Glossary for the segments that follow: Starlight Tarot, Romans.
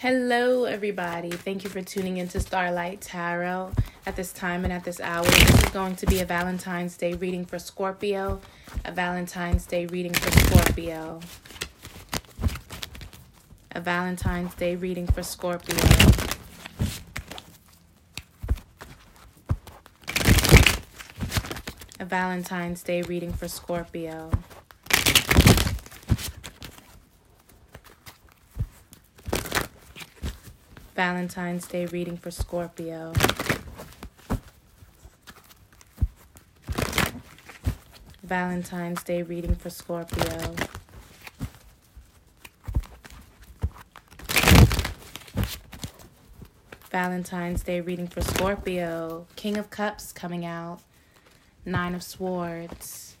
Hello everybody, thank you for tuning into Starlight Tarot. At this time and at this hour, this is going to be a Valentine's Day reading for Scorpio. A Valentine's Day reading for Scorpio. Valentine's Day reading for Scorpio. Valentine's Day reading for Scorpio. Valentine's Day reading for Scorpio. King of Cups coming out. Nine of Swords.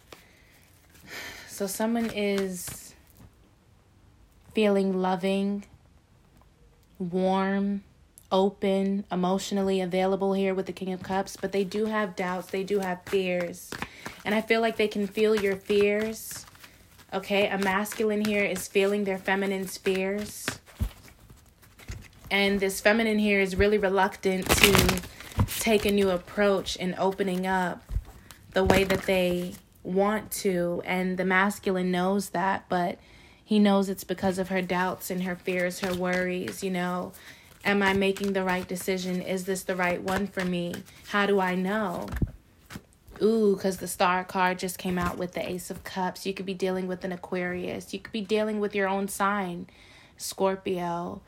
So someone is feeling loving, warm, open, emotionally available here with the King of Cups, but they do have doubts, they do have fears, and I feel like they can feel your fears. Okay, a masculine here is feeling their feminine's fears, and this feminine here is really reluctant to take a new approach in opening up the way that they want to, and the masculine knows that, but he knows it's because of her doubts and her fears, her worries, you know. Am I making the right decision? Is this the right one for me? How do I know? Ooh, because the Star card just came out with the Ace of Cups. You could be dealing with an Aquarius. You could be dealing with your own sign, Scorpio.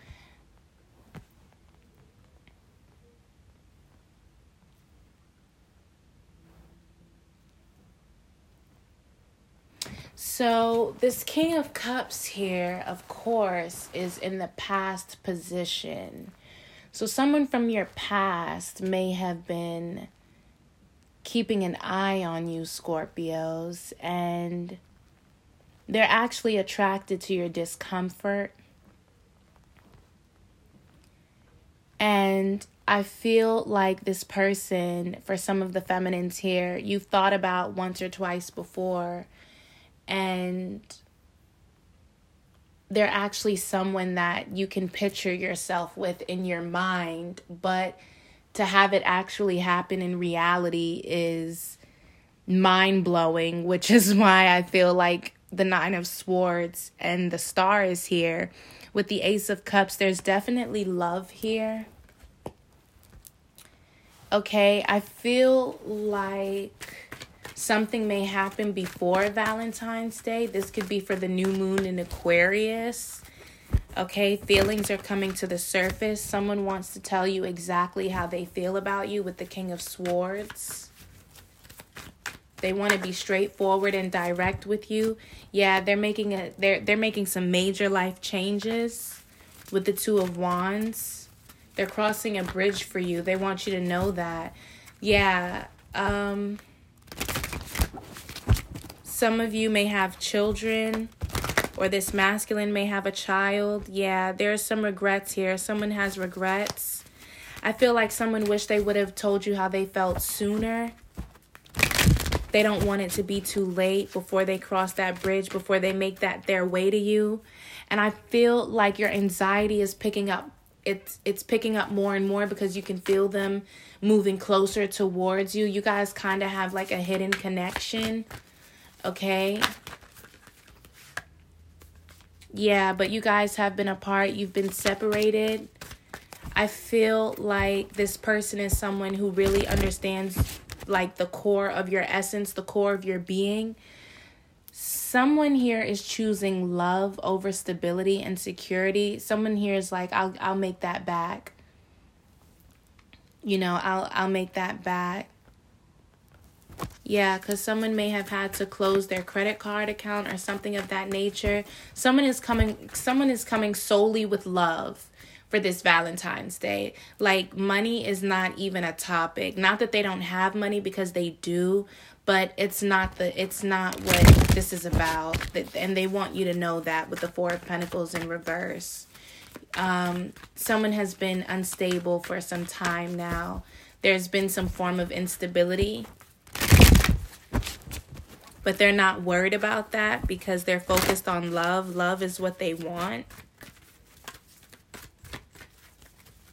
So this King of Cups here, of course, is in the past position. So someone from your past may have been keeping an eye on you, Scorpios, and they're actually attracted to your discomfort. And I feel like this person, for some of the feminines here, you've thought about once or twice before. And they're actually someone that you can picture yourself with in your mind. But to have it actually happen in reality is mind-blowing, which is why I feel like the Nine of Swords and the Star is here. With the Ace of Cups, there's definitely love here. Okay, I feel like something may happen before Valentine's Day. This could be for the new moon in Aquarius. Okay, feelings are coming to the surface. Someone wants to tell you exactly how they feel about you with the King of Swords. They want to be straightforward and direct with you. Yeah, they're making some major life changes with the Two of Wands. They're crossing a bridge for you. They want you to know that. Yeah, some of you may have children, or this masculine may have a child. Yeah, there are some regrets here. Someone has regrets. I feel like someone wished they would have told you how they felt sooner. They don't want it to be too late before they cross that bridge, before they make that their way to you. And I feel like your anxiety is picking up. It's picking up more and more because you can feel them moving closer towards you. You guys kind of have like a hidden connection. Okay. Yeah, but you guys have been apart. You've been separated. I feel like this person is someone who really understands like the core of your essence, the core of your being. Someone here is choosing love over stability and security. Someone here is like, I'll make that back. You know, I'll make that back. Yeah, because someone may have had to close their credit card account or something of that nature. Someone is coming solely with love for this Valentine's Day. Like, money is not even a topic. Not that they don't have money, because they do, but it's not what this is about. And they want you to know that with the Four of Pentacles in reverse. Someone has been unstable for some time now. There's been some form of instability. But they're not worried about that because they're focused on love. Love is what they want.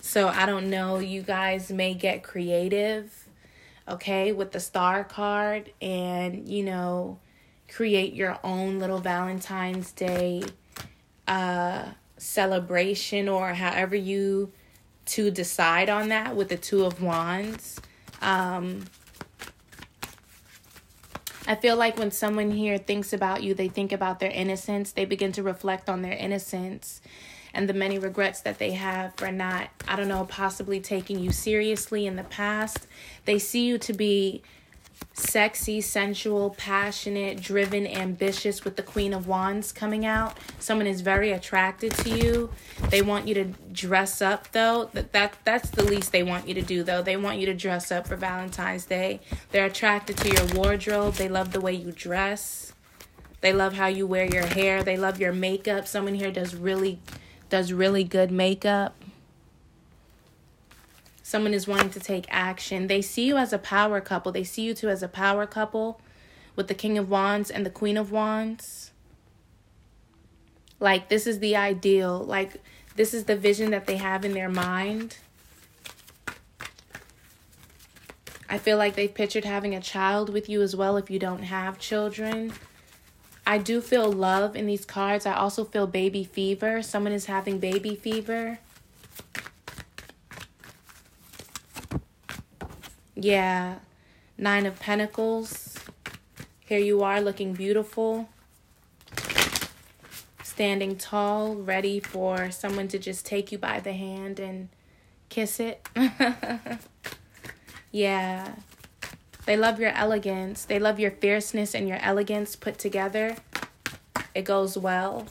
So I don't know, you guys may get creative, okay, with the star card and, you know, create your own little Valentine's Day celebration, or however you to decide on that with the Two of Wands. I feel like when someone here thinks about you, they think about their innocence. They begin to reflect on their innocence and the many regrets that they have for not, I don't know, possibly taking you seriously in the past. They see you to be sexy, sensual, passionate, driven, ambitious, with the Queen of Wands coming out. Someone is very attracted to you. They want you to dress up, though. That's the least they want you to do, though. They want you to dress up for Valentine's Day. They're attracted to your wardrobe. They love the way you dress. They love how you wear your hair. They love your makeup. Someone here does really good makeup. Someone is wanting to take action. They see you as a power couple. They see you two as a power couple with the King of Wands and the Queen of Wands. Like, this is the ideal. Like, this is the vision that they have in their mind. I feel like they've pictured having a child with you as well if you don't have children. I do feel love in these cards. I also feel baby fever. Someone is having baby fever. Yeah, Nine of Pentacles. Here you are, looking beautiful, standing tall, ready for someone to just take you by the hand and kiss it. Yeah, they love your elegance. They love your fierceness and your elegance put together. It goes well.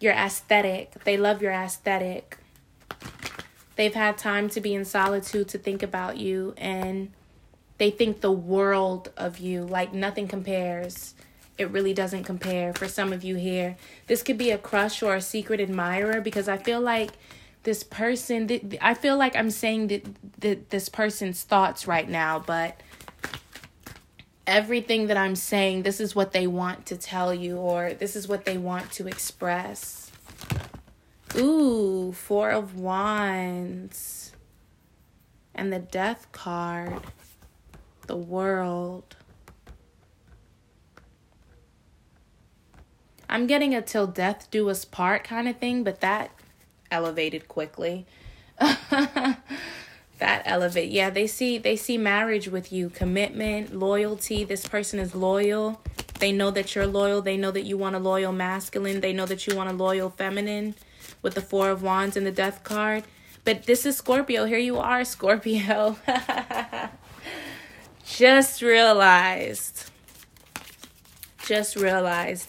Your aesthetic. They love your aesthetic. They've had time to be in solitude to think about you, and they think the world of you. Like, nothing compares. It really doesn't compare for some of you here. This could be a crush or a secret admirer, because I feel like this person, I feel like I'm saying that this person's thoughts right now, but everything that I'm saying, this is what they want to tell you, or this is what they want to express. Ooh, Four of Wands and the Death card, the World. I'm getting a till death do us part kind of thing, but that elevated quickly. Yeah, they see marriage with you, commitment, loyalty. This person is loyal. They know that you're loyal. They know that you want a loyal masculine. They know that you want a loyal feminine with the Four of Wands and the Death card. But this is Scorpio. Here you are, Scorpio. Just realized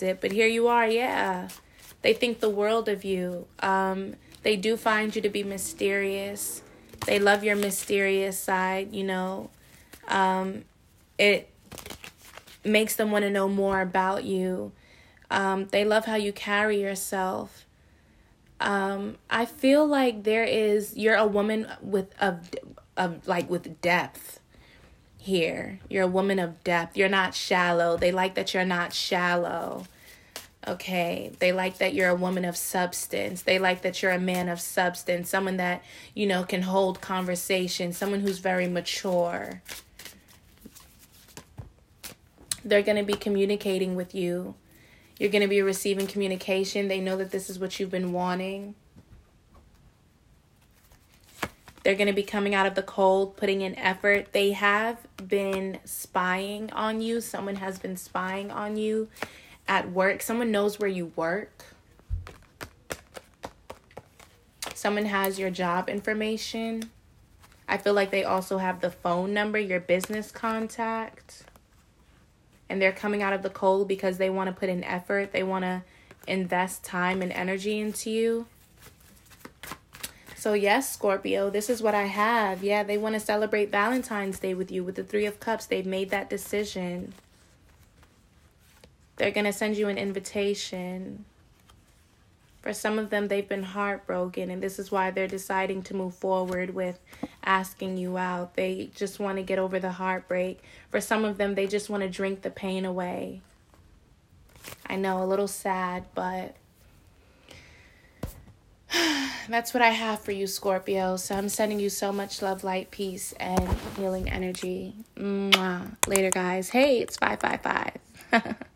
it. But here you are, yeah. They think the world of you. They do find you to be mysterious. They love your mysterious side, you know. It makes them want to know more about you. They love how you carry yourself. I feel like you're a woman with depth here. You're a woman of depth. You're not shallow. They like that you're not shallow. Okay. They like that you're a woman of substance. They like that you're a man of substance. Someone that, you know, can hold conversation. Someone who's very mature. They're going to be communicating with you. You're going to be receiving communication. They know that this is what you've been wanting. They're going to be coming out of the cold, putting in effort. They have been spying on you. Someone has been spying on you at work. Someone knows where you work. Someone has your job information. I feel like they also have the phone number, your business contact. And they're coming out of the cold because they want to put in effort. They want to invest time and energy into you. So yes, Scorpio, this is what I have. Yeah, they want to celebrate Valentine's Day with you with the Three of Cups. They've made that decision. They're going to send you an invitation. For some of them, they've been heartbroken, and this is why they're deciding to move forward with asking you out. They just want to get over the heartbreak. For some of them, they just want to drink the pain away. I know, a little sad, but That's what I have for you, Scorpio. So I'm sending you so much love, light, peace, and healing energy. Mwah. Later, guys. Hey, it's 555.